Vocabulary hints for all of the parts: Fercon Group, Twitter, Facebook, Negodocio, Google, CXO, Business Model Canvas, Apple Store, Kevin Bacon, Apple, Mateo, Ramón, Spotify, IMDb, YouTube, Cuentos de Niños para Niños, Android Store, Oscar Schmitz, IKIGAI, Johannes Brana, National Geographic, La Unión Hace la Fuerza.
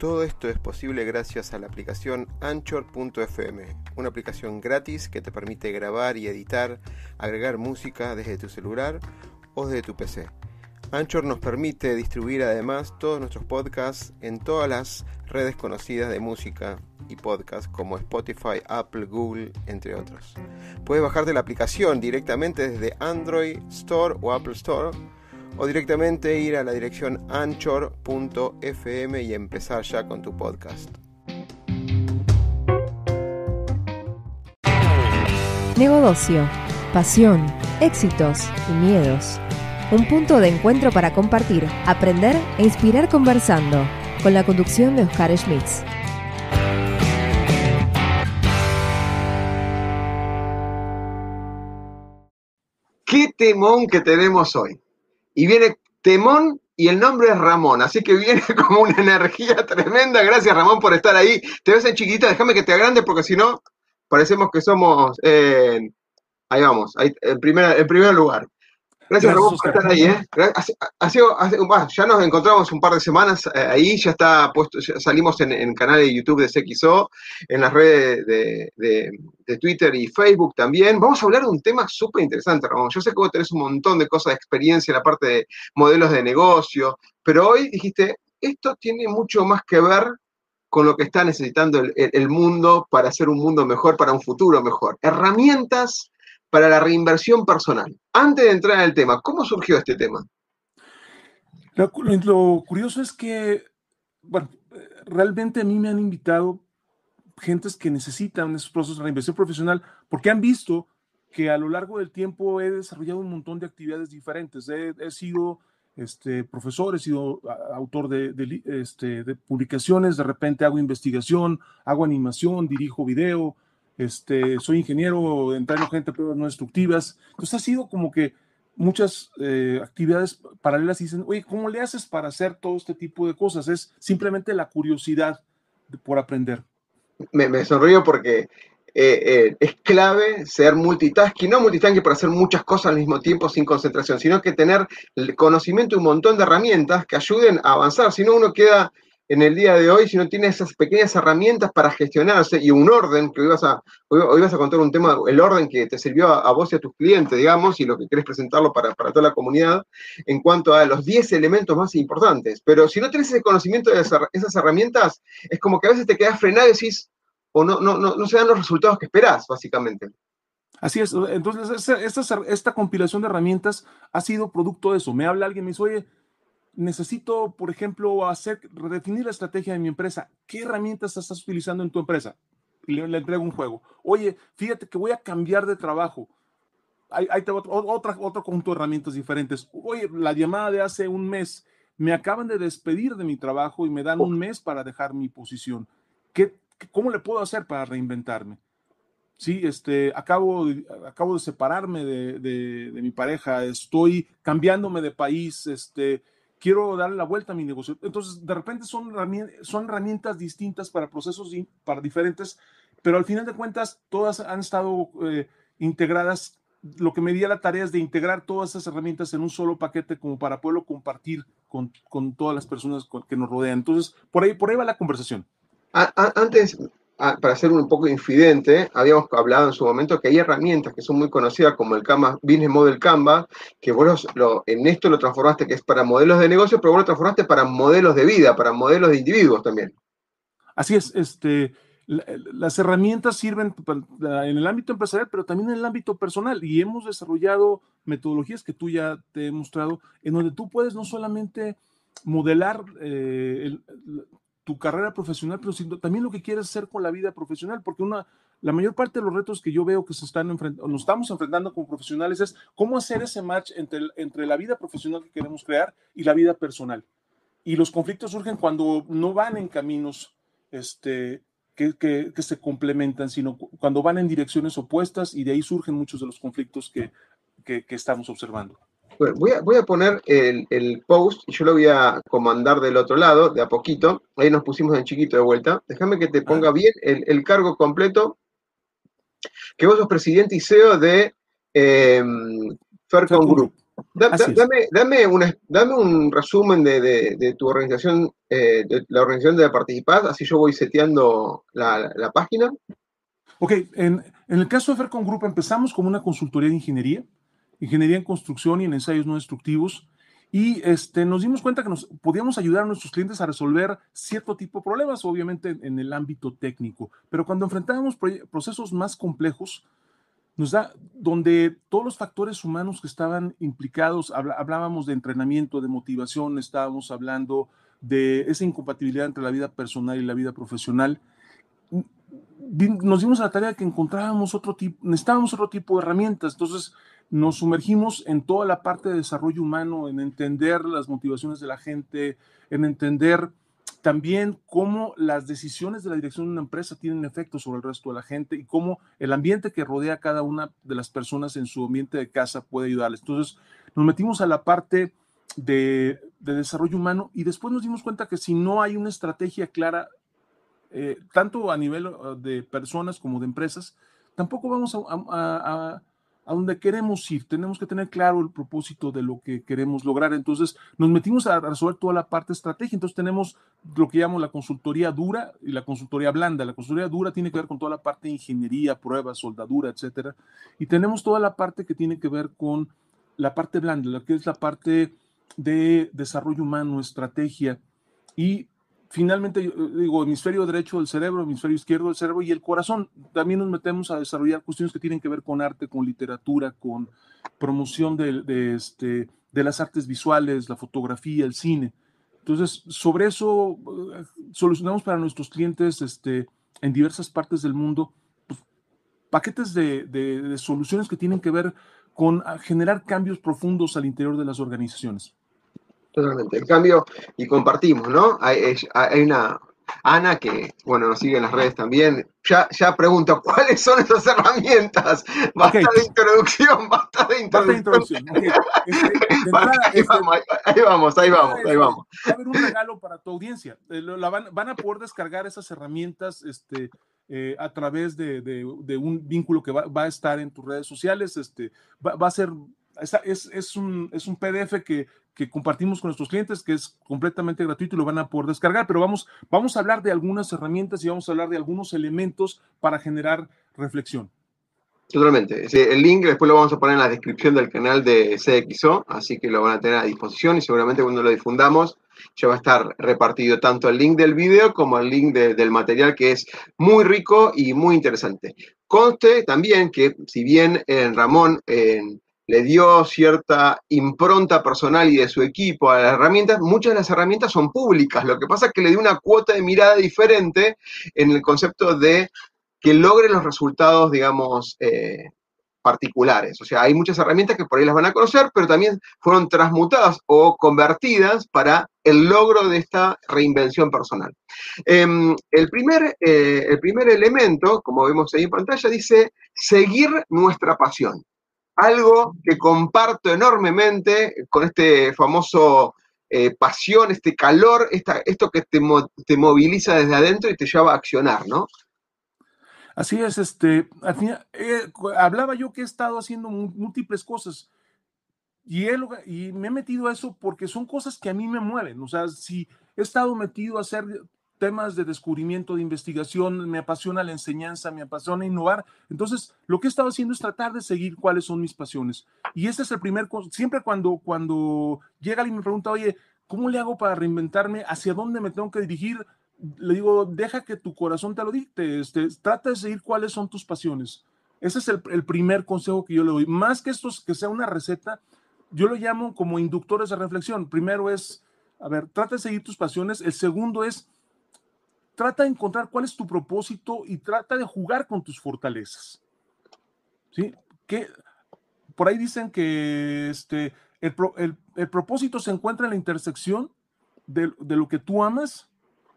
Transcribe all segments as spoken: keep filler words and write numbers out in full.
Todo esto es posible gracias a la aplicación Anchor punto efe eme, una aplicación gratis que te permite grabar y editar, agregar música desde tu celular o desde tu P C. Anchor nos permite distribuir además todos nuestros podcasts en todas las redes conocidas de música y podcast como Spotify, Apple, Google, entre otros. Puedes bajarte la aplicación directamente desde Android Store o Apple Store o directamente ir a la dirección anchor punto efe eme y empezar ya con tu podcast. Negocio, pasión, éxitos y miedos. Un punto de encuentro para compartir, aprender e inspirar conversando, con la conducción de Oscar Schmitz. ¡Qué temón que tenemos hoy! Y viene temón y el nombre es Ramón, así que viene como una energía tremenda. Gracias, Ramón, por estar ahí. Te ves en chiquitita, déjame que te agrande porque si no, parecemos que somos... Eh, ahí vamos, ahí, en, primera, en primer lugar. Gracias, Ramón, por estar ahí. ¿eh? Hace, hace, hace, bueno, ya nos encontramos un par de semanas eh, ahí, ya está puesto, ya salimos en el canal de YouTube de C X O, en las redes de, de, de Twitter y Facebook también. Vamos a hablar de un tema súper interesante, Ramón. Yo sé que vos tenés un montón de cosas de experiencia en la parte de modelos de negocio, pero hoy dijiste, esto tiene mucho más que ver con lo que está necesitando el, el mundo para hacer un mundo mejor, para un futuro mejor. Herramientas para la reinversión personal. Antes de entrar en el tema, ¿cómo surgió este tema? Lo, lo curioso es que, bueno, realmente a mí me han invitado gentes que necesitan esos procesos de reinversión profesional porque han visto que a lo largo del tiempo he desarrollado un montón de actividades diferentes. He, he sido este, profesor, he sido autor de, de, este, de publicaciones, de repente hago investigación, hago animación, dirijo video, Este, soy ingeniero, entreno gente, pruebas no destructivas. Entonces ha sido como que muchas eh, actividades paralelas y dicen, oye, ¿cómo le haces para hacer todo este tipo de cosas? Es simplemente la curiosidad de, por aprender. Me, me sonrío porque eh, eh, es clave ser multitasking, no multitasking para hacer muchas cosas al mismo tiempo sin concentración, sino que tener el conocimiento de un montón de herramientas que ayuden a avanzar. Si no, uno queda... en el día de hoy, si no tienes esas pequeñas herramientas para gestionarse y un orden, que hoy vas a, hoy, hoy vas a contar un tema, el orden que te sirvió a, a vos y a tus clientes, digamos, y lo que querés presentarlo para, para toda la comunidad, en cuanto a los diez elementos más importantes. Pero si no tenés ese conocimiento de esas, esas herramientas, es como que a veces te quedás frenado y decís, o no, no, no, no se dan los resultados que esperás, básicamente. Así es. Entonces, esta, esta, esta compilación de herramientas ha sido producto de eso. Me habla alguien, me dice, oye, necesito, por ejemplo, hacer, redefinir la estrategia de mi empresa. ¿Qué herramientas estás utilizando en tu empresa? Le, le entrego un juego. Oye, fíjate que voy a cambiar de trabajo. Ahí, ahí te va otro, otra, otro conjunto de herramientas diferentes. Oye, la llamada de hace un mes. Me acaban de despedir de mi trabajo y me dan un mes para dejar mi posición. ¿Qué, cómo le puedo hacer para reinventarme? Sí, este, acabo, acabo de separarme de, de, de mi pareja. Estoy cambiándome de país. Este... Quiero darle la vuelta a mi negocio. Entonces, de repente son, son herramientas distintas para procesos y para diferentes, pero al final de cuentas, todas han estado eh, integradas. Lo que me di a la tarea es de integrar todas esas herramientas en un solo paquete como para poderlo compartir con, con todas las personas con, que nos rodean. Entonces, por ahí, por ahí va la conversación. Antes... para ser un poco infidente, habíamos hablado en su momento que hay herramientas que son muy conocidas como el Canvas, Business Model Canvas, que vos los, lo, en esto lo transformaste, que es para modelos de negocio, pero vos lo transformaste para modelos de vida, para modelos de individuos también. Así es. Este, la, las herramientas sirven para, en el ámbito empresarial, pero también en el ámbito personal, y hemos desarrollado metodologías que tú ya te he mostrado, en donde tú puedes no solamente modelar eh, el, el tu carrera profesional, pero también lo que quieres hacer con la vida profesional, porque una, la mayor parte de los retos que yo veo que se están enfrentando, nos estamos enfrentando como profesionales es cómo hacer ese match entre, entre la vida profesional que queremos crear y la vida personal. Y los conflictos surgen cuando no van en caminos este, que, que, que se complementan, sino cuando van en direcciones opuestas, y de ahí surgen muchos de los conflictos que, que, que estamos observando. Bueno, voy a, voy a poner el, el post, y yo lo voy a comandar del otro lado, de a poquito. Ahí nos pusimos en chiquito de vuelta. Déjame que te ponga bien el, el cargo completo. Que vos sos presidente y C E O de eh, Fercon Group. Da, da, dame, dame, una, dame un resumen de, de, de tu organización, eh, de la organización de la Participaz, así yo voy seteando la, la, la página. Ok, en, en el caso de Fercon Group empezamos como una consultoría de ingeniería, ingeniería en construcción y en ensayos no destructivos, y este, nos dimos cuenta que nos podíamos ayudar a nuestros clientes a resolver cierto tipo de problemas, obviamente en el ámbito técnico, pero cuando enfrentábamos procesos más complejos, nos da, donde todos los factores humanos que estaban implicados, hablábamos de entrenamiento, de motivación, estábamos hablando de esa incompatibilidad entre la vida personal y la vida profesional, nos dimos a la tarea que encontrábamos otro tipo, necesitábamos otro tipo de herramientas, entonces nos sumergimos en toda la parte de desarrollo humano, en entender las motivaciones de la gente, en entender también cómo las decisiones de la dirección de una empresa tienen efecto sobre el resto de la gente y cómo el ambiente que rodea a cada una de las personas en su ambiente de casa puede ayudarles. Entonces nos metimos a la parte de, de desarrollo humano y después nos dimos cuenta que si no hay una estrategia clara, eh, tanto a nivel de personas como de empresas, tampoco vamos a, a, a, a donde queremos ir. Tenemos que tener claro el propósito de lo que queremos lograr. Entonces nos metimos a resolver toda la parte estratégica. Entonces tenemos lo que llamamos la consultoría dura y la consultoría blanda. La consultoría dura tiene que ver con toda la parte de ingeniería, pruebas, soldadura, etcétera. Y tenemos toda la parte que tiene que ver con la parte blanda, la que es la parte de desarrollo humano, estrategia. Y finalmente, digo, hemisferio derecho del cerebro, hemisferio izquierdo del cerebro y el corazón. También nos metemos a desarrollar cuestiones que tienen que ver con arte, con literatura, con promoción de, de, este, de las artes visuales, la fotografía, el cine. Entonces, sobre eso solucionamos para nuestros clientes este, en diversas partes del mundo pues, paquetes de, de, de soluciones que tienen que ver con generar cambios profundos al interior de las organizaciones. Totalmente, el cambio, y compartimos, ¿no? Hay, hay una Ana que, bueno, nos sigue en las redes también, ya, ya pregunta, ¿cuáles son esas herramientas? Basta okay. de introducción, basta de introducción. Basta de introducción. Okay. Este, de vale, nada, ahí, este, vamos, ahí vamos, ahí vamos, ahí vamos. Va a haber un regalo para tu audiencia, la van, van a poder descargar esas herramientas este, eh, a través de, de, de un vínculo que va, va a estar en tus redes sociales, este, va, va a ser... Es, es, un, es un P D F que, que compartimos con nuestros clientes, que es completamente gratuito y lo van a poder descargar, pero vamos, vamos a hablar de algunas herramientas y vamos a hablar de algunos elementos para generar reflexión. Totalmente. El link después lo vamos a poner en la descripción del canal de C X O, así que lo van a tener a disposición y seguramente cuando lo difundamos ya va a estar repartido tanto el link del video como el link de, del material, que es muy rico y muy interesante. Conste también que si bien en Ramón... en le dio cierta impronta personal y de su equipo a las herramientas, muchas de las herramientas son públicas, lo que pasa es que le dio una cuota de mirada diferente en el concepto de que logre los resultados, digamos, eh, particulares. O sea, hay muchas herramientas que por ahí las van a conocer, pero también fueron transmutadas o convertidas para el logro de esta reinvención personal. Eh, el, primer, eh, el primer elemento, como vemos ahí en pantalla, dice seguir nuestra pasión. Algo que comparto enormemente con este famoso eh, pasión, este calor, esta, esto que te, mo- te moviliza desde adentro y te lleva a accionar, ¿no? Así es, este, al final, eh, hablaba yo que he estado haciendo múltiples cosas y, he, y me he metido a eso porque son cosas que a mí me mueven, o sea, si he estado metido a hacer temas de descubrimiento, de investigación, me apasiona la enseñanza, me apasiona innovar. Entonces, lo que he estado haciendo es tratar de seguir cuáles son mis pasiones. Y este es el primer, siempre cuando, cuando llega alguien y me pregunta, oye, ¿cómo le hago para reinventarme? ¿Hacia dónde me tengo que dirigir? Le digo, deja que tu corazón te lo dicte, este, trata de seguir cuáles son tus pasiones. Ese es el, el primer consejo que yo le doy. Más que esto que sea una receta, yo lo llamo como inductores de reflexión. Primero es, a ver, trata de seguir tus pasiones. El segundo es, trata de encontrar cuál es tu propósito y trata de jugar con tus fortalezas. ¿Sí? Que, por ahí dicen que este, el, pro, el, el propósito se encuentra en la intersección de, de lo que tú amas,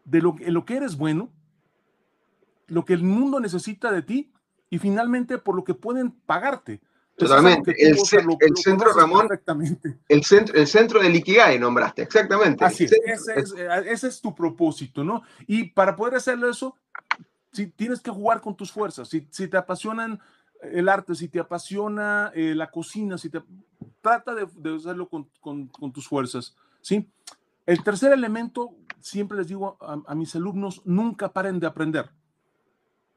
de lo, en lo que eres bueno, lo que el mundo necesita de ti y finalmente por lo que pueden pagarte. Totalmente, el, cosa, el, lo, el lo centro Ramón, el centro, el centro del IKIGAI nombraste, exactamente. Así es, ese es, ese es tu propósito, ¿no? Y para poder hacerlo eso, si tienes que jugar con tus fuerzas, si, si te apasionan el arte, si te apasiona eh, la cocina, si te Trata de, de usarlo con, con, con tus fuerzas, ¿sí? El tercer elemento, siempre les digo a, a mis alumnos, nunca paren de aprender,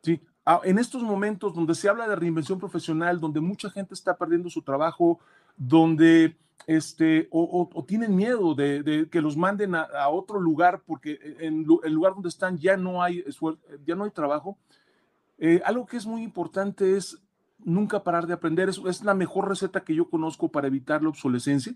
¿sí? A, en estos momentos donde se habla de reinvención profesional, donde mucha gente está perdiendo su trabajo, donde este, o, o, o tienen miedo de, de que los manden a, a otro lugar porque en el lugar donde están ya no hay, ya no hay trabajo, eh, algo que es muy importante es nunca parar de aprender. Es, es la mejor receta que yo conozco para evitar la obsolescencia.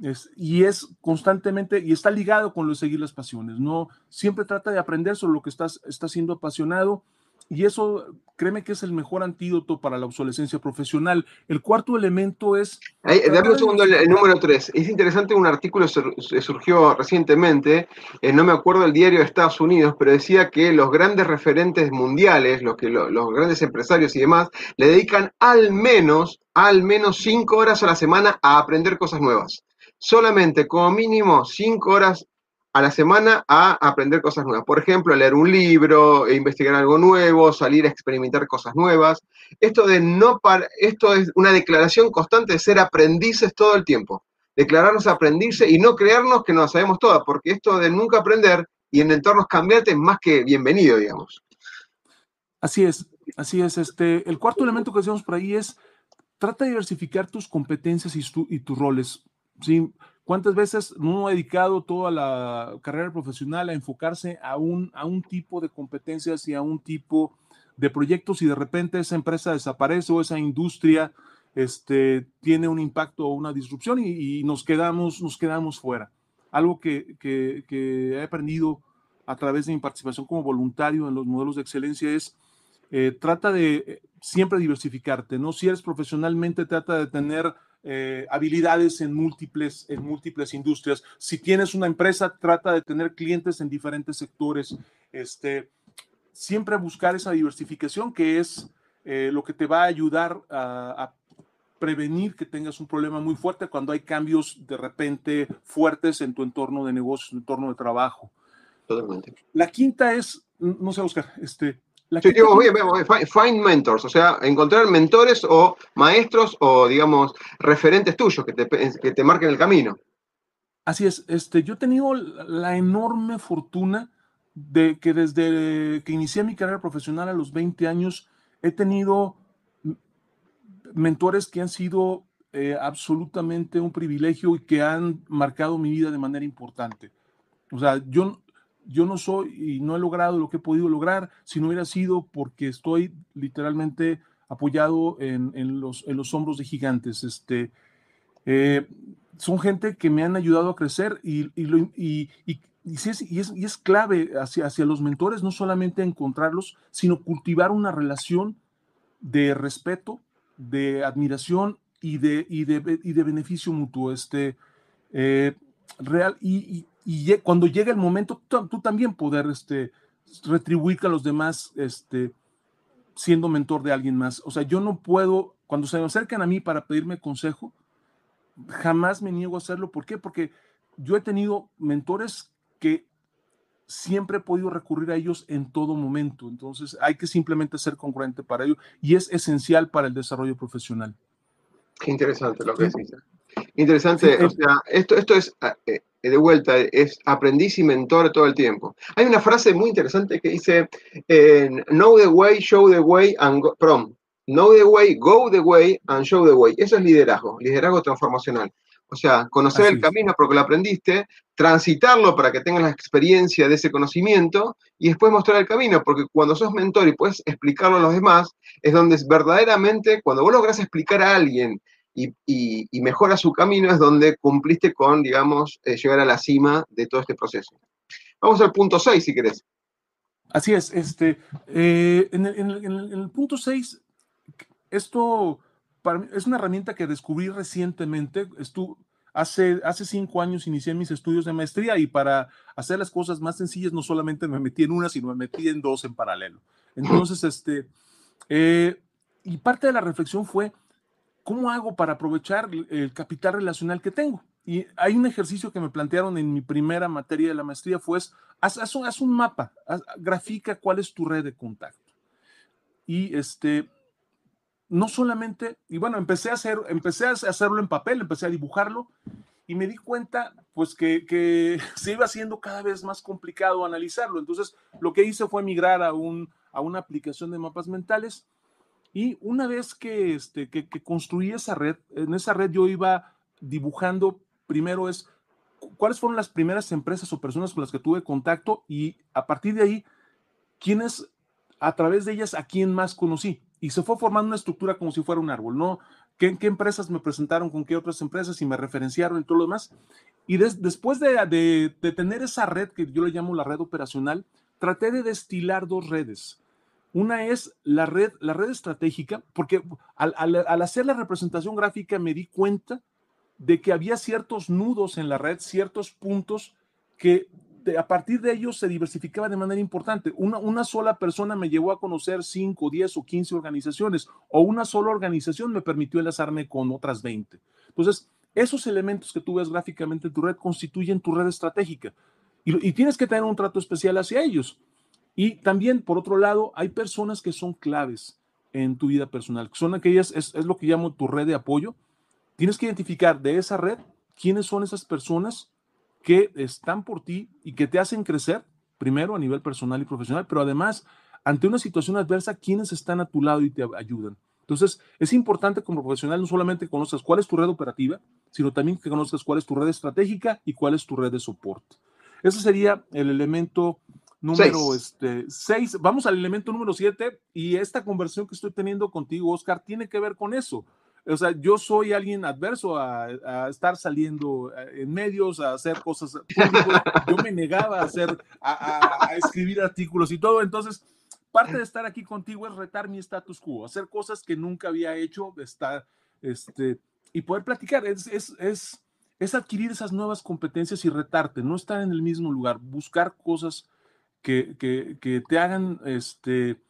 Es, y es constantemente, y está ligado con lo de seguir las pasiones, ¿no? Siempre trata de aprender sobre lo que estás, estás siendo apasionado, y eso, créeme que es el mejor antídoto para la obsolescencia profesional. El cuarto elemento es... Ahí, dame un segundo, el, el número tres. Es interesante, un artículo sur, surgió recientemente, eh, no me acuerdo el diario de Estados Unidos, pero decía que los grandes referentes mundiales, los, que, lo, los grandes empresarios y demás, le dedican al menos, al menos cinco horas a la semana a aprender cosas nuevas. Solamente, como mínimo, cinco horas a la semana a aprender cosas nuevas. Por ejemplo, leer un libro, investigar algo nuevo, salir a experimentar cosas nuevas. Esto de no par- esto es una declaración constante de ser aprendices todo el tiempo. Declararnos aprendices y no creernos que nos sabemos todas, porque esto de nunca aprender y en entornos cambiantes es más que bienvenido, digamos. Así es, así es. Este, el cuarto elemento que decíamos por ahí es, trata de diversificar tus competencias y, tu, y tus roles, ¿sí? ¿Cuántas veces uno ha dedicado toda la carrera profesional a enfocarse a un, a un tipo de competencias y a un tipo de proyectos, y de repente esa empresa desaparece o esa industria este, tiene un impacto o una disrupción y, y nos, quedamos, nos quedamos fuera? Algo que, que, que he aprendido a través de mi participación como voluntario en los modelos de excelencia es eh, trata de siempre diversificarte, ¿no? Si eres profesionalmente, trata de tener... Eh, habilidades en múltiples, en múltiples industrias. Si tienes una empresa, trata de tener clientes en diferentes sectores. Este, siempre buscar esa diversificación, que es eh, lo que te va a ayudar a, a prevenir que tengas un problema muy fuerte cuando hay cambios de repente fuertes en tu entorno de negocios, en tu entorno de trabajo. Totalmente. La quinta es, no sé, Oscar, este... Sí, digo, oye, oye, find mentors, o sea, encontrar mentores o maestros o, digamos, referentes tuyos que te, que te marquen el camino. Así es. Este, yo he tenido la enorme fortuna de que desde que inicié mi carrera profesional a los veinte años he tenido mentores que han sido eh, absolutamente un privilegio y que han marcado mi vida de manera importante. O sea, yo... Yo no soy y no he logrado lo que he podido lograr si no hubiera sido porque estoy literalmente apoyado en, en, los, en los hombros de gigantes. Este, eh, son gente que me han ayudado a crecer y, y, lo, y, y, y, si es, y, es, y es clave hacia, hacia los mentores, no solamente encontrarlos, sino cultivar una relación de respeto, de admiración y de, y de, y de beneficio mutuo. Este, eh, real y, y Y cuando llega el momento, tú, tú también poder este, retribuir a los demás este, siendo mentor de alguien más. O sea, yo no puedo, cuando se me acercan a mí para pedirme consejo, jamás me niego a hacerlo. ¿Por qué? Porque yo he tenido mentores que siempre he podido recurrir a ellos en todo momento. Entonces, hay que simplemente ser congruente para ello y es esencial para el desarrollo profesional. Qué interesante lo que decís. Interesante, sí, o sea, esto, esto es... Eh, de vuelta, es aprendiz y mentor todo el tiempo. Hay una frase muy interesante que dice, eh, know the way, show the way, and go, prom. Know the way, go the way, and show the way. Eso es liderazgo, liderazgo transformacional. O sea, conocer Así el es. camino porque lo aprendiste, transitarlo para que tengas la experiencia de ese conocimiento y después mostrar el camino, porque cuando sos mentor y puedes explicarlo a los demás, es donde es verdaderamente, cuando vos lográs explicar a alguien Y, y, y mejora su camino, es donde cumpliste con, digamos, eh, llegar a la cima de todo este proceso. Vamos al punto seis, si querés. Así es. Este, eh, en, el, en, el, en el punto seis, esto para mí es una herramienta que descubrí recientemente. Estu, hace, hace cinco años inicié mis estudios de maestría y para hacer las cosas más sencillas no solamente me metí en una, sino me metí en dos en paralelo. Entonces, este, eh, y parte de la reflexión fue, ¿cómo hago para aprovechar el capital relacional que tengo? Y hay un ejercicio que me plantearon en mi primera materia de la maestría, fue, haz, haz, un, haz un mapa, haz, grafica cuál es tu red de contacto. Y este, no solamente, y bueno, empecé a, hacer, empecé a hacerlo en papel, empecé a dibujarlo, y me di cuenta, pues, que, que se iba haciendo cada vez más complicado analizarlo. Entonces, lo que hice fue migrar a, un, a una aplicación de mapas mentales, y una vez que, este, que, que construí esa red, en esa red yo iba dibujando, primero es, ¿cuáles fueron las primeras empresas o personas con las que tuve contacto? Y a partir de ahí, ¿quiénes, a través de ellas, a quién más conocí? Y se fue formando una estructura como si fuera un árbol, ¿no? ¿Qué, qué empresas me presentaron con qué otras empresas y me referenciaron y todo lo demás? Y des, después de, de, de tener esa red, que yo le llamo la red operacional, traté de destilar dos redes. Una es la red, la red estratégica, porque al, al, al hacer la representación gráfica me di cuenta de que había ciertos nudos en la red, ciertos puntos que de, a partir de ellos se diversificaba de manera importante. Una, una sola persona me llevó a conocer cinco, diez o quince organizaciones, o una sola organización me permitió enlazarme con otras veinte. Entonces, esos elementos que tú ves gráficamente en tu red constituyen tu red estratégica y, y tienes que tener un trato especial hacia ellos. Y también, por otro lado, hay personas que son claves en tu vida personal, que son aquellas, es, es lo que llamo tu red de apoyo. Tienes que identificar de esa red quiénes son esas personas que están por ti y que te hacen crecer, primero a nivel personal y profesional, pero además, ante una situación adversa, quiénes están a tu lado y te ayudan. Entonces, es importante como profesional no solamente que conozcas cuál es tu red operativa, sino también que conozcas cuál es tu red estratégica y cuál es tu red de soporte. Ese sería el elemento número seis. Vamos al elemento número siete, y esta conversación que estoy teniendo contigo, Oscar, tiene que ver con eso. O sea, yo soy alguien adverso a, a estar saliendo en medios, a hacer cosas públicas. Yo me negaba a, hacer, a, a, a escribir artículos y todo. Entonces, parte de estar aquí contigo es retar mi status quo, hacer cosas que nunca había hecho, estar, este, y poder platicar. Es, es, es, es adquirir esas nuevas competencias y retarte, no estar en el mismo lugar, buscar cosas que, que, que te hagan... este,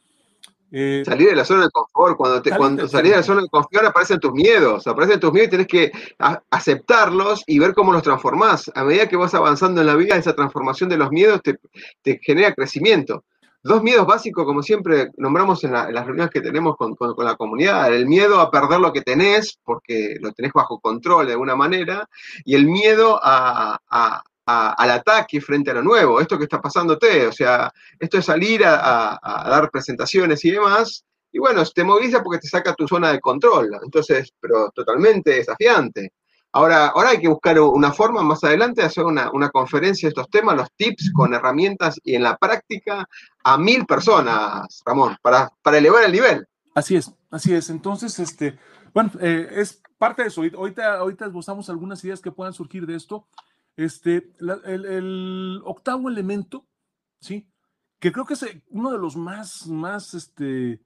Eh, salir de la zona de confort. Cuando, te, cuando salís de la zona de confort aparecen tus miedos, aparecen tus miedos y tenés que a, aceptarlos y ver cómo los transformás. A medida que vas avanzando en la vida, esa transformación de los miedos te, te genera crecimiento. Dos miedos básicos, como siempre nombramos en, la, en las reuniones que tenemos con, con, con la comunidad: el miedo a perder lo que tenés, porque lo tenés bajo control de alguna manera, y el miedo a... a A, al ataque frente a lo nuevo, esto que está pasándote. O sea, esto es salir a, a, a dar presentaciones y demás, y bueno, te moviliza porque te saca tu zona de control, entonces, pero totalmente desafiante. Ahora, ahora hay que buscar una forma más adelante de hacer una, una conferencia de estos temas, los tips con herramientas y en la práctica a mil personas, Ramón, para, para elevar el nivel. Así es, así es. Entonces, este, bueno, eh, es parte de eso. Ahorita, ahorita esbozamos algunas ideas que puedan surgir de esto. Este, la, el, el octavo elemento, ¿sí? Que creo que es uno de los más, más este,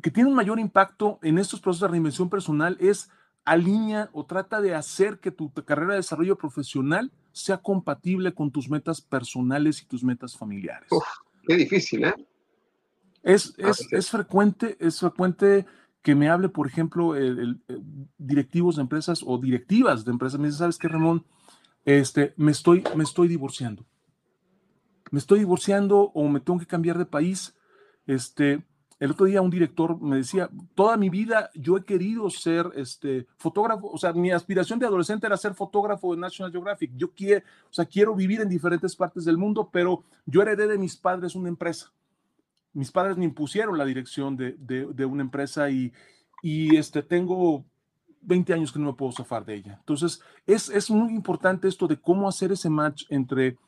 que tiene un mayor impacto en estos procesos de reinvención personal, es alinea o trata de hacer que tu carrera de desarrollo profesional sea compatible con tus metas personales y tus metas familiares. Uf, qué difícil, ¿eh? Es, es, es frecuente, es frecuente... que me hable, por ejemplo, el, el, el, directivos de empresas o directivas de empresas. Me dicen, ¿sabes qué, Ramón? Este, me estoy, me estoy divorciando. Me estoy divorciando o me tengo que cambiar de país. Este, el otro día un director me decía, toda mi vida yo he querido ser este, fotógrafo. O sea, mi aspiración de adolescente era ser fotógrafo de National Geographic. Yo quiero, o sea, quiero vivir en diferentes partes del mundo, pero yo heredé de mis padres una empresa. Mis padres me impusieron la dirección de, de, de una empresa y, y este, tengo veinte años que no me puedo zafar de ella. Entonces, es, es muy importante esto de cómo hacer ese match entre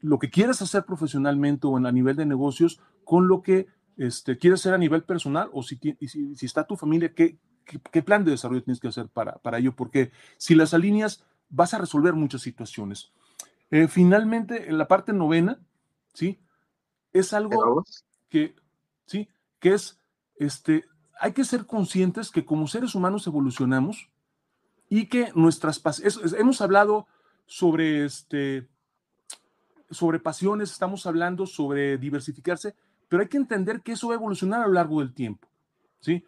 lo que quieres hacer profesionalmente o en, a nivel de negocios con lo que este, quieres hacer a nivel personal, o si, y si, si está tu familia, ¿qué, qué, qué plan de desarrollo tienes que hacer para, para ello? Porque si las alineas, vas a resolver muchas situaciones. Eh, finalmente, en la parte novena, ¿sí? Es algo... Que, ¿sí? que es, este, hay que ser conscientes que como seres humanos evolucionamos y que nuestras pasiones, hemos hablado sobre, este, sobre pasiones, estamos hablando sobre diversificarse, pero hay que entender que eso va a evolucionar a lo largo del tiempo, ¿sí?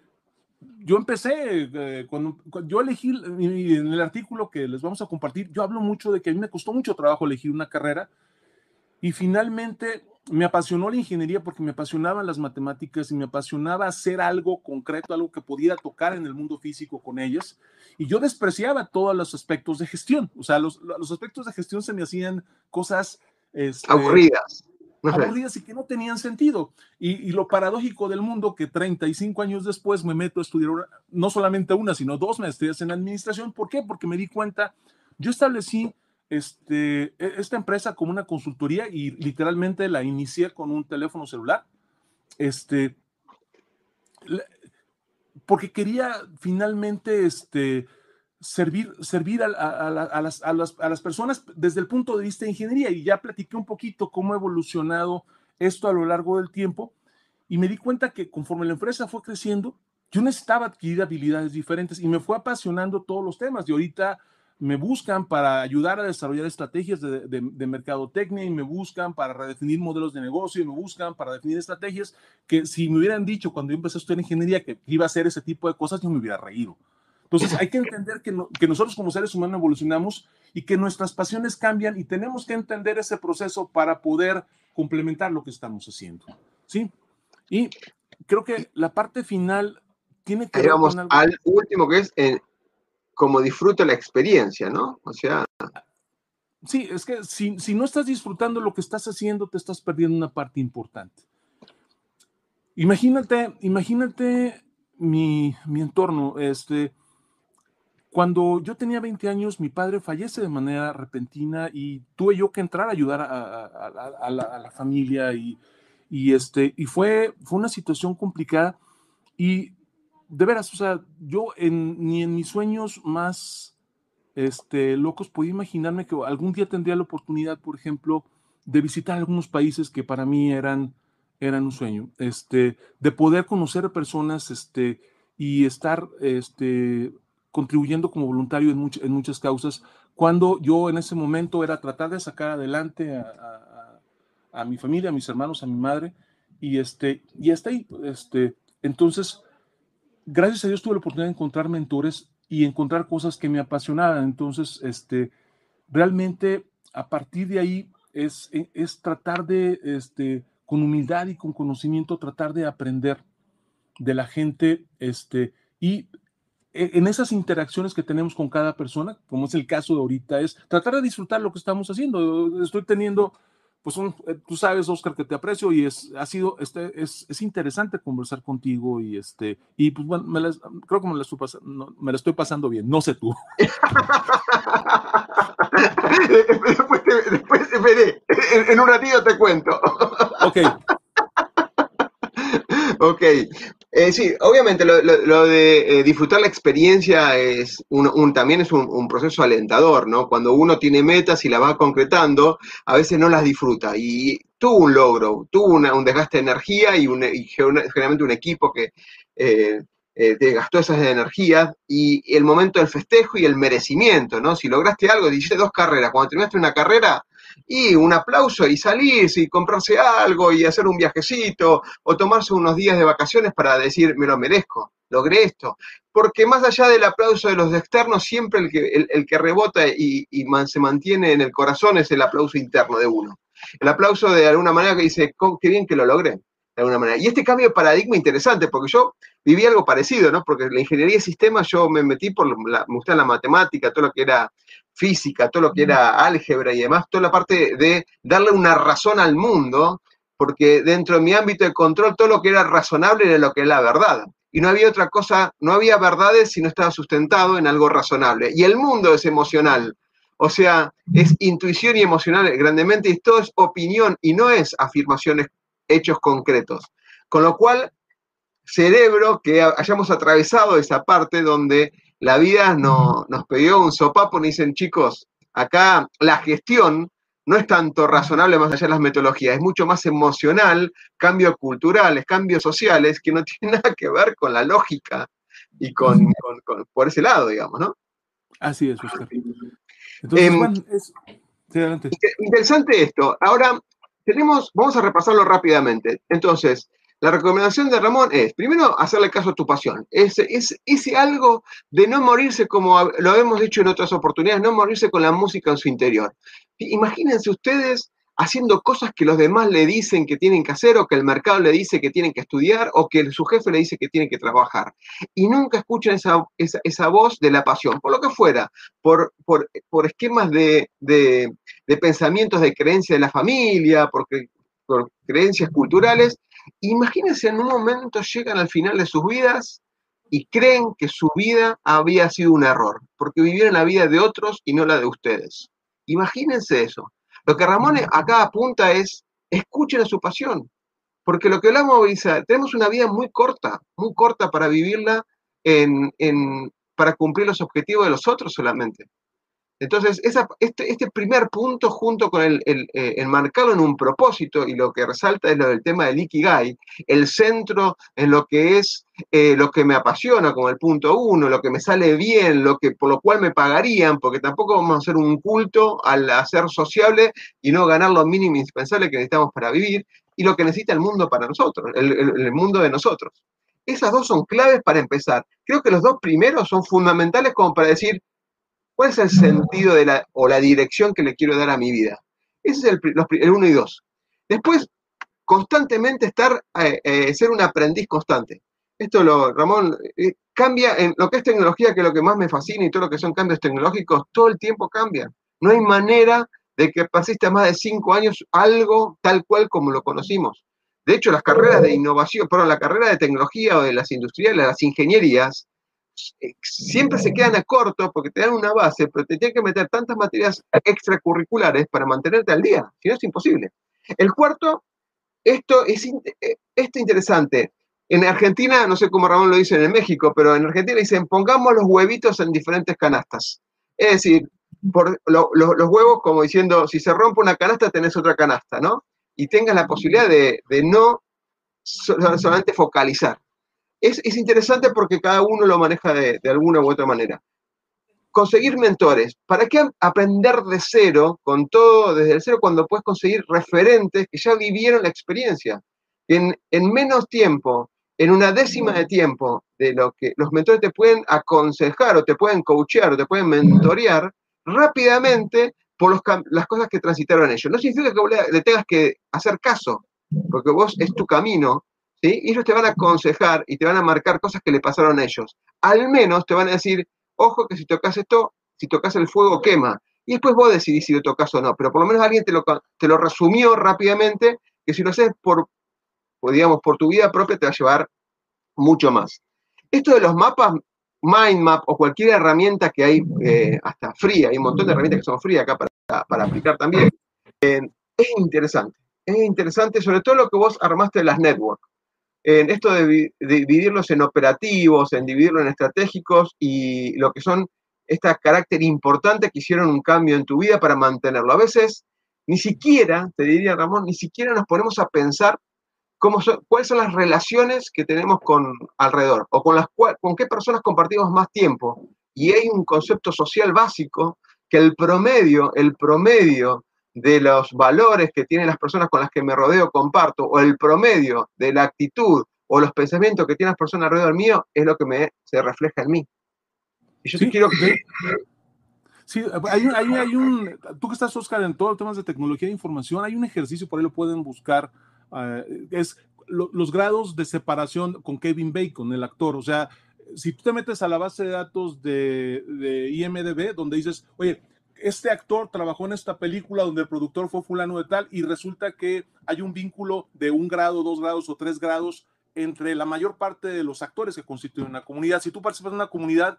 Yo empecé, eh, cuando, cuando yo elegí, en el artículo que les vamos a compartir, yo hablo mucho de que a mí me costó mucho trabajo elegir una carrera y finalmente... me apasionó la ingeniería porque me apasionaban las matemáticas y me apasionaba hacer algo concreto, algo que pudiera tocar en el mundo físico con ellas. Y yo despreciaba todos los aspectos de gestión. O sea, los, los aspectos de gestión se me hacían cosas... Este, aburridas. aburridas y que no tenían sentido. Y, y lo paradójico del mundo que treinta y cinco años después me meto a estudiar no solamente una, sino dos maestrías en administración. ¿Por qué? Porque me di cuenta, yo establecí este, esta empresa como una consultoría y literalmente la inicié con un teléfono celular. Este, porque quería finalmente este, servir, servir a, a, a, a, las, a, las, a las personas desde el punto de vista de ingeniería, y ya platiqué un poquito cómo ha evolucionado esto a lo largo del tiempo, y me di cuenta que conforme la empresa fue creciendo, yo necesitaba adquirir habilidades diferentes, y me fue apasionando todos los temas. De ahorita me buscan para ayudar a desarrollar estrategias de, de, de mercadotecnia, y me buscan para redefinir modelos de negocio, y me buscan para definir estrategias que, si me hubieran dicho cuando yo empecé a estudiar ingeniería que iba a hacer ese tipo de cosas, yo me hubiera reído. Entonces hay que entender que, no, que nosotros como seres humanos evolucionamos y que nuestras pasiones cambian, y tenemos que entender ese proceso para poder complementar lo que estamos haciendo, ¿sí? Y creo que la parte final tiene que... Llegamos ver con algo... al último, que es eh, como disfruta la experiencia, ¿no? O sea... Sí, es que si, si no estás disfrutando lo que estás haciendo, te estás perdiendo una parte importante. Imagínate, imagínate mi, mi entorno, este... Cuando yo tenía veinte años, mi padre fallece de manera repentina y tuve yo que entrar a ayudar a, a, a, a, la, a la familia y, y, este, y fue, fue una situación complicada. Y de veras, o sea, yo en, ni en mis sueños más este, locos podía imaginarme que algún día tendría la oportunidad, por ejemplo, de visitar algunos países que para mí eran, eran un sueño, este, de poder conocer a personas este, y estar... Este, contribuyendo como voluntario en, much, en muchas causas, cuando yo en ese momento era tratar de sacar adelante a, a, a mi familia, a mis hermanos, a mi madre, y, este, y hasta ahí. Este, entonces, gracias a Dios tuve la oportunidad de encontrar mentores y encontrar cosas que me apasionaban. Entonces, este, realmente a partir de ahí es, es tratar de, este, con humildad y con conocimiento, tratar de aprender de la gente este, y en esas interacciones que tenemos con cada persona, como es el caso de ahorita, es tratar de disfrutar lo que estamos haciendo. Estoy teniendo, pues un, tú sabes, Oscar, que te aprecio, y es, ha sido, este, es, es interesante conversar contigo, y este, y pues bueno, me las, creo que me la estoy, pas- no, me la estoy pasando bien, no sé tú. Después, te, después te veré, en, en un ratito te cuento. Ok. Ok, eh, sí, obviamente lo, lo, lo de eh, disfrutar la experiencia es un, un, también es un, un proceso alentador, ¿no? Cuando uno tiene metas y las va concretando, a veces no las disfruta, y tuvo un logro, tuvo una, un desgaste de energía y, un, y generalmente un equipo que eh, eh, desgastó esas energías, y el momento del festejo y el merecimiento, ¿no? Si lograste algo, dijiste dos carreras, cuando terminaste una carrera, y un aplauso, y salirse, y comprarse algo, y hacer un viajecito, o tomarse unos días de vacaciones para decir, me lo merezco, logré esto. Porque más allá del aplauso de los externos, siempre el que, el, el que rebota y, y man, se mantiene en el corazón es el aplauso interno de uno. El aplauso de alguna manera que dice, qué bien que lo logré. De alguna manera. Y este cambio de paradigma interesante, porque yo viví algo parecido, ¿no? Porque la ingeniería de sistemas yo me metí por la, me gustaba la matemática, todo lo que era física, todo lo que era álgebra y demás, toda la parte de darle una razón al mundo, porque dentro de mi ámbito de control todo lo que era razonable era lo que era la verdad. Y no había otra cosa, no había verdades si no estaba sustentado en algo razonable. Y el mundo es emocional. O sea, es intuición y emocional grandemente, y todo es opinión y no es afirmaciones, hechos concretos. Con lo cual, cerebro, que hayamos atravesado esa parte donde la vida no, nos pidió un sopapo, y dicen, chicos, acá la gestión no es tanto razonable más allá de las metodologías, es mucho más emocional, cambios culturales, cambios sociales, que no tiene nada que ver con la lógica y con, con, con por ese lado, digamos, ¿no? Así es, Oscar. Entonces, eh, Juan, es... Sí, adelante. Interesante esto. Ahora, Tenemos, vamos a repasarlo rápidamente. Entonces, la recomendación de Ramón es, primero, hacerle caso a tu pasión. Es, es, es algo de no morirse, como lo hemos dicho en otras oportunidades, no morirse con la música en su interior. Imagínense ustedes haciendo cosas que los demás le dicen que tienen que hacer, o que el mercado le dice que tienen que estudiar, o que su jefe le dice que tienen que trabajar. Y nunca escuchen esa, esa, esa voz de la pasión, por lo que fuera, por, por, por esquemas de, de, de pensamientos, de creencias de la familia, por, por creencias culturales. Imagínense, en un momento llegan al final de sus vidas y creen que su vida había sido un error, porque vivieron la vida de otros y no la de ustedes. Imagínense eso. Lo que Ramón acá apunta es, escuchen a su pasión, porque lo que hablamos, Brisa, tenemos una vida muy corta, muy corta para vivirla, en, en, para cumplir los objetivos de los otros solamente. Entonces, esa, este, este primer punto, junto con el, el, el marcarlo en un propósito, y lo que resalta es lo del tema del IKIGAI, el centro en lo que es eh, lo que me apasiona, como el punto uno, lo que me sale bien, lo que por lo cual me pagarían, porque tampoco vamos a hacer un culto al hacer sociable y no ganar lo mínimo indispensable que necesitamos para vivir, y lo que necesita el mundo para nosotros, el, el, el mundo de nosotros. Esas dos son claves para empezar. Creo que los dos primeros son fundamentales como para decir, ¿cuál es el sentido de la, o la dirección que le quiero dar a mi vida? Ese es el, los, el uno y dos. Después, constantemente estar, eh, eh, ser un aprendiz constante. Esto, lo Ramón, eh, cambia en lo que es tecnología, que es lo que más me fascina, y todo lo que son cambios tecnológicos, todo el tiempo cambian. No hay manera de que persista más de cinco años algo tal cual como lo conocimos. De hecho, las carreras de innovación, perdón, la carrera de tecnología o de las industriales, las ingenierías, siempre se quedan a corto porque te dan una base, pero te tienen que meter tantas materias extracurriculares para mantenerte al día, si no es imposible. El cuarto, esto es esto interesante. En Argentina, no sé cómo Ramón lo dice en México, pero en Argentina dicen, pongamos los huevitos en diferentes canastas. Es decir, por lo, lo, los huevos, como diciendo, si se rompe una canasta, tenés otra canasta, ¿no? Y tengas la posibilidad de, de no solamente focalizar. Es, es interesante porque cada uno lo maneja de, de alguna u otra manera. Conseguir mentores. ¿Para qué aprender de cero, con todo desde el cero, cuando puedes conseguir referentes que ya vivieron la experiencia? En, en menos tiempo, en una décima de tiempo, de lo que los mentores te pueden aconsejar, o te pueden coachear, o te pueden mentorear rápidamente por los, las cosas que transitaron ellos. No significa que vos le, le tengas que hacer caso, porque vos es tu camino, ¿sí? Y ellos te van a aconsejar y te van a marcar cosas que le pasaron a ellos. Al menos te van a decir, ojo que si tocas esto, si tocas el fuego quema. Y después vos decidís si lo tocas o no. Pero por lo menos alguien te lo, te lo resumió rápidamente, que si lo haces por, digamos, por tu vida propia, te va a llevar mucho más. Esto de los mapas, mind map o cualquier herramienta que hay, eh, hasta fría, hay un montón de herramientas que son frías acá para, para aplicar también, eh, es interesante. Es interesante sobre todo lo que vos armaste de las networks. En esto de dividirlos en operativos, en dividirlos en estratégicos, y lo que son este carácter importante que hicieron un cambio en tu vida para mantenerlo. A veces, ni siquiera, te diría Ramón, ni siquiera nos ponemos a pensar cómo son, cuáles son las relaciones que tenemos con alrededor, o con, las cual, con qué personas compartimos más tiempo. Y hay un concepto social básico que el promedio, el promedio, de los valores que tienen las personas con las que me rodeo, comparto, o el promedio de la actitud o los pensamientos que tienen las personas alrededor mío, es lo que me, se refleja en mí. Y yo sí quiero que... Sí, hay, hay, hay un... Tú que estás, Oscar, en todos los temas de tecnología de información, hay un ejercicio, por ahí lo pueden buscar, uh, es lo, los grados de separación con Kevin Bacon, el actor. O sea, si tú te metes a la base de datos de, de I M D b, donde dices, oye, este actor trabajó en esta película donde el productor fue fulano de tal, y resulta que hay un vínculo de un grado, dos grados o tres grados entre la mayor parte de los actores que constituyen una comunidad. Si tú participas en una comunidad,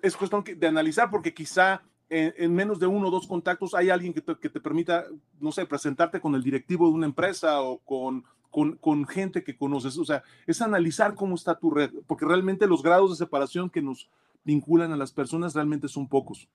es cuestión de analizar, porque quizá en, en menos de uno o dos contactos hay alguien que te, que te permita, no sé, presentarte con el directivo de una empresa o con, con, con gente que conoces. O sea, es analizar cómo está tu red, porque realmente los grados de separación que nos vinculan a las personas realmente son pocos.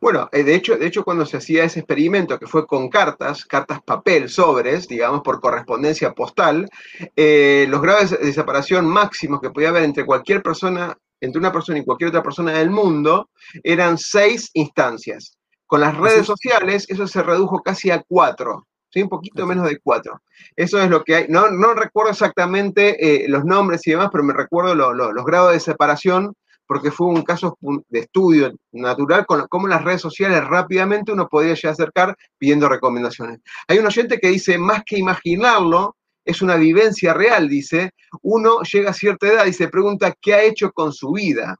Bueno, de hecho, de hecho, cuando se hacía ese experimento, que fue con cartas, cartas papel, sobres, digamos, por correspondencia postal, eh, los grados de separación máximos que podía haber entre cualquier persona, entre una persona y cualquier otra persona del mundo, eran seis instancias. Con las redes sociales, eso se redujo casi a cuatro. Sí, un poquito menos de cuatro. Eso es lo que hay. No, no recuerdo exactamente eh, los nombres y demás, pero me recuerdo lo, lo, los grados de separación porque fue un caso de estudio natural con cómo las redes sociales rápidamente uno podía llegar a acercar pidiendo recomendaciones. Hay un oyente que dice, más que imaginarlo, es una vivencia real, dice, uno llega a cierta edad y se pregunta qué ha hecho con su vida.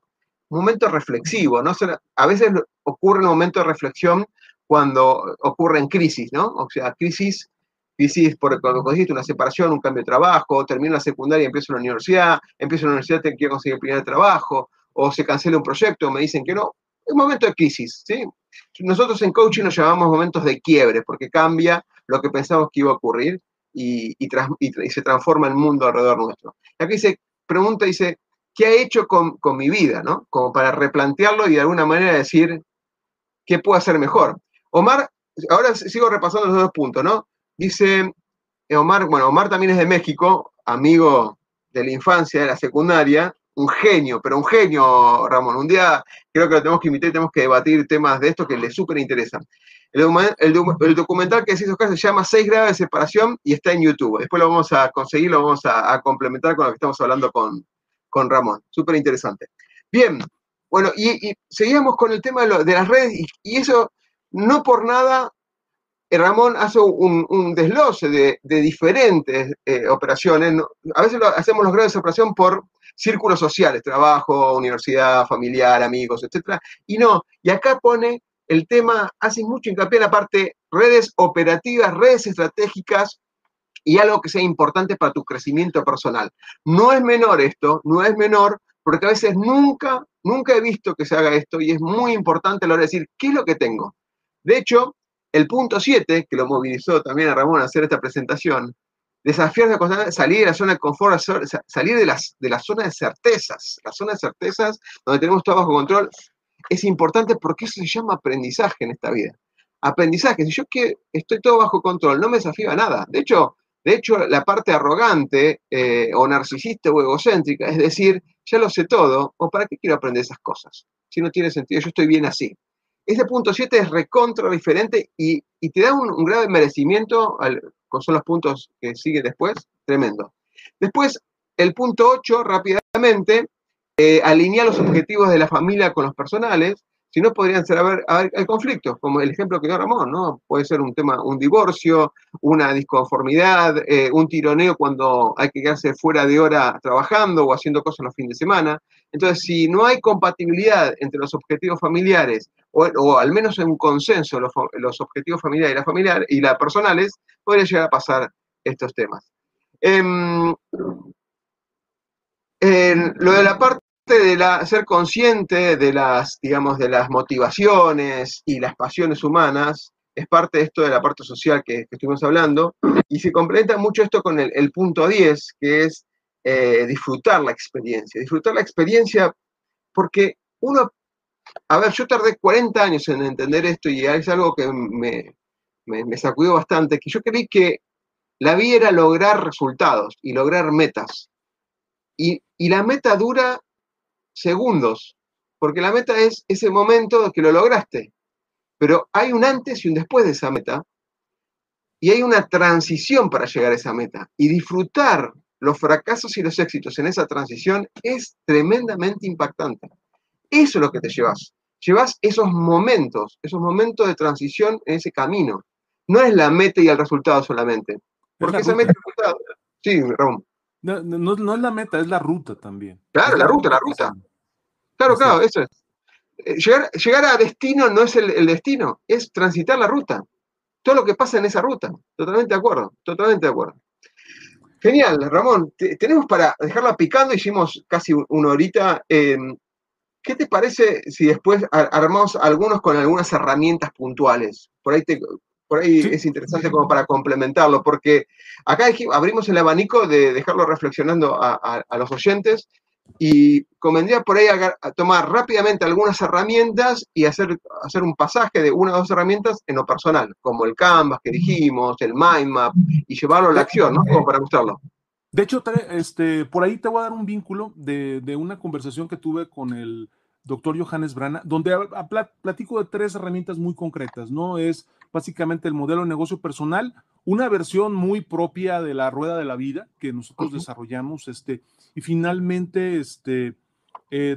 Un momento reflexivo, ¿no? A veces ocurre un momento de reflexión cuando ocurren crisis, ¿no? O sea, crisis, crisis por cuando consiste una separación, un cambio de trabajo, termino la secundaria y empiezo la universidad, empiezo la universidad y quiero conseguir el primer trabajo, o se cancela un proyecto, me dicen que no. Es un momento de crisis, ¿sí? Nosotros en coaching nos llamamos momentos de quiebre, porque cambia lo que pensamos que iba a ocurrir y, y, trans, y, y se transforma el mundo alrededor nuestro. Aquí se pregunta, dice, ¿qué ha hecho con, con mi vida, ¿no? Como para replantearlo y de alguna manera decir, ¿qué puedo hacer mejor? Omar, ahora sigo repasando los dos puntos, ¿no? Dice Omar, bueno, Omar también es de México, amigo de la infancia, de la secundaria, un genio, pero un genio, Ramón. Un día creo que lo tenemos que invitar y tenemos que debatir temas de estos que le súper interesan. El, el, el documental que decís, Oscar, se llama Seis grados de separación y está en YouTube. Después lo vamos a conseguir, lo vamos a, a complementar con lo que estamos hablando con, con Ramón. Súper interesante. Bien, bueno, y, y seguíamos con el tema de, lo, de las redes y, y eso... No por nada, Ramón hace un, un desglose de, de diferentes eh, operaciones. A veces lo, hacemos los grados de separación por círculos sociales, trabajo, universidad, familiar, amigos, etcétera. Y no, y acá pone el tema, hace mucho hincapié en la parte redes operativas, redes estratégicas y algo que sea importante para tu crecimiento personal. No es menor esto, no es menor, porque a veces nunca, nunca he visto que se haga esto y es muy importante a la hora de decir, ¿qué es lo que tengo? De hecho, el punto siete, que lo movilizó también a Ramón a hacer esta presentación, desafiarse constantemente, salir de la zona de confort, salir de, las, de la zona de certezas, la zona de certezas donde tenemos todo bajo control, es importante porque eso se llama aprendizaje en esta vida. Aprendizaje, si yo que estoy todo bajo control, no me desafío a nada. De hecho, de hecho la parte arrogante eh, o narcisista o egocéntrica, es decir, ya lo sé todo, o ¿para qué quiero aprender esas cosas? Si no tiene sentido, yo estoy bien así. Ese punto siete es recontra diferente y, y te da un, un grave merecimiento, al, con son los puntos que siguen después, tremendo. Después, el punto ocho, rápidamente, eh, alinear los objetivos de la familia con los personales, si no podrían ser haber, haber, haber conflictos, como el ejemplo que dio Ramón, ¿no? Puede ser un tema, un divorcio, una disconformidad, eh, un tironeo cuando hay que quedarse fuera de hora trabajando o haciendo cosas los fines de semana. Entonces, si no hay compatibilidad entre los objetivos familiares, o, o al menos en un consenso los, los objetivos familiares y la familiar y las personales, podría llegar a pasar estos temas. En, en, lo de la parte de la, ser consciente de las, digamos, de las motivaciones y las pasiones humanas, es parte de esto de la parte social que, que estuvimos hablando, y se complementa mucho esto con el, el punto diez, que es eh, disfrutar la experiencia. Disfrutar la experiencia porque uno, a ver, yo tardé cuarenta años en entender esto y es algo que me, me, me sacudió bastante, que yo creí que la vida era lograr resultados y lograr metas. Y, y la meta dura segundos, porque la meta es ese momento que lo lograste, pero hay un antes y un después de esa meta, y hay una transición para llegar a esa meta, y disfrutar los fracasos y los éxitos en esa transición es tremendamente impactante. Eso es lo que te llevas, llevas esos momentos, esos momentos de transición en ese camino, no es la meta y el resultado solamente, porque esa meta y el resultado, sí, Ramón. No, no, no es la meta, es la ruta también. Claro, la ruta, la ruta. Claro, claro, eso es. Llegar, llegar a destino no es el, el destino, es transitar la ruta. Todo lo que pasa en esa ruta. Totalmente de acuerdo, totalmente de acuerdo. Genial, Ramón. Te, tenemos para dejarla picando, hicimos casi una horita. Eh, ¿Qué te parece si después armamos algunos con algunas herramientas puntuales? Por ahí te... Por ahí sí. Es interesante como para complementarlo, porque acá abrimos el abanico de dejarlo reflexionando a, a, a los oyentes y convendría por ahí a, a tomar rápidamente algunas herramientas y hacer, hacer un pasaje de una o dos herramientas en lo personal, como el Canvas que dijimos, el Mind Map, y llevarlo a la acción, ¿no? Como para mostrarlo. De hecho, este, por ahí te voy a dar un vínculo de, de una conversación que tuve con el doctor Johannes Brana, donde a, a platico de tres herramientas muy concretas, ¿no? Es básicamente el modelo de negocio personal, una versión muy propia de la rueda de la vida que nosotros uh-huh. desarrollamos, este, y finalmente este, eh,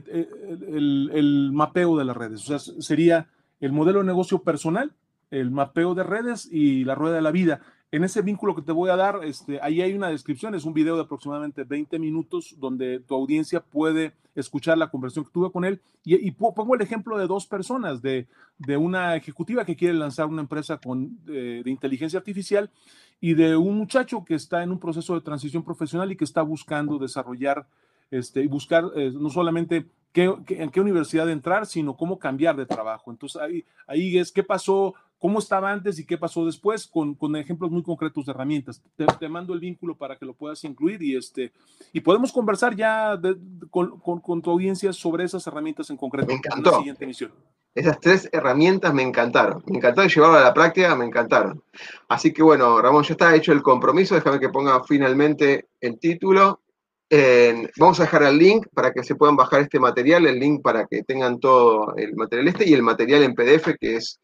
el, el mapeo de las redes. O sea, sería el modelo de negocio personal, el mapeo de redes y la rueda de la vida. En ese vínculo que te voy a dar, este, ahí hay una descripción, es un video de aproximadamente veinte minutos donde tu audiencia puede escuchar la conversación que tuve con él. Y, y pongo el ejemplo de dos personas, de, de una ejecutiva que quiere lanzar una empresa con, de, de inteligencia artificial y de un muchacho que está en un proceso de transición profesional y que está buscando desarrollar este, y buscar eh, no solamente qué, qué, en qué universidad entrar, sino cómo cambiar de trabajo. Entonces ahí, ahí es qué pasó, cómo estaba antes y qué pasó después, con, con ejemplos muy concretos de herramientas. Te, te mando el vínculo para que lo puedas incluir y, este, y podemos conversar ya de, de, con, con, con tu audiencia sobre esas herramientas en concreto. Me encantó. En la siguiente emisión. Esas tres herramientas me encantaron. Me encantó llevarlas a la práctica, me encantaron. Así que bueno, Ramón, ya está hecho el compromiso. Déjame que ponga finalmente el título. Eh, vamos a dejar el link para que se puedan bajar este material, el link para que tengan todo el material este y el material en P D F, que es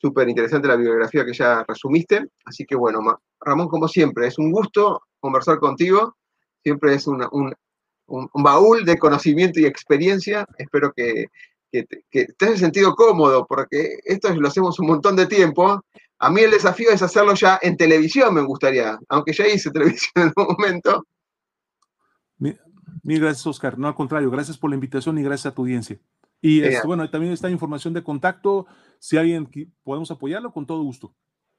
súper interesante la bibliografía que ya resumiste. Así que bueno, Ramón, como siempre, es un gusto conversar contigo. Siempre es una, un, un, un baúl de conocimiento y experiencia. Espero que, que, que te hayas sentido cómodo, porque esto lo hacemos un montón de tiempo. A mí el desafío es hacerlo ya en televisión, me gustaría, aunque ya hice televisión en un momento. Mil gracias, Oscar. No, al contrario, gracias por la invitación y gracias a tu audiencia. Y esto, bueno, también está información de contacto, si alguien podemos apoyarlo, con todo gusto.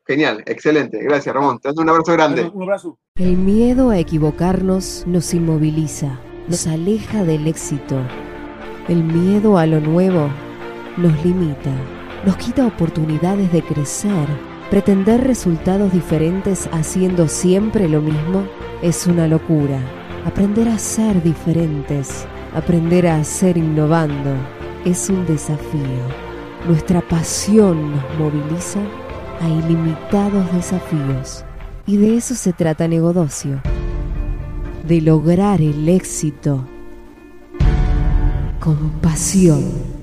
Genial, excelente, gracias Ramón, te mando un abrazo grande. Bueno, un abrazo. El miedo a equivocarnos nos inmoviliza, nos aleja del éxito. El miedo a lo nuevo nos limita, nos quita oportunidades de crecer. Pretender resultados diferentes haciendo siempre lo mismo es una locura. Aprender a ser diferentes, aprender a ser innovando, es un desafío. Nuestra pasión nos moviliza a ilimitados desafíos. Y de eso se trata Negodocio. De lograr el éxito con pasión.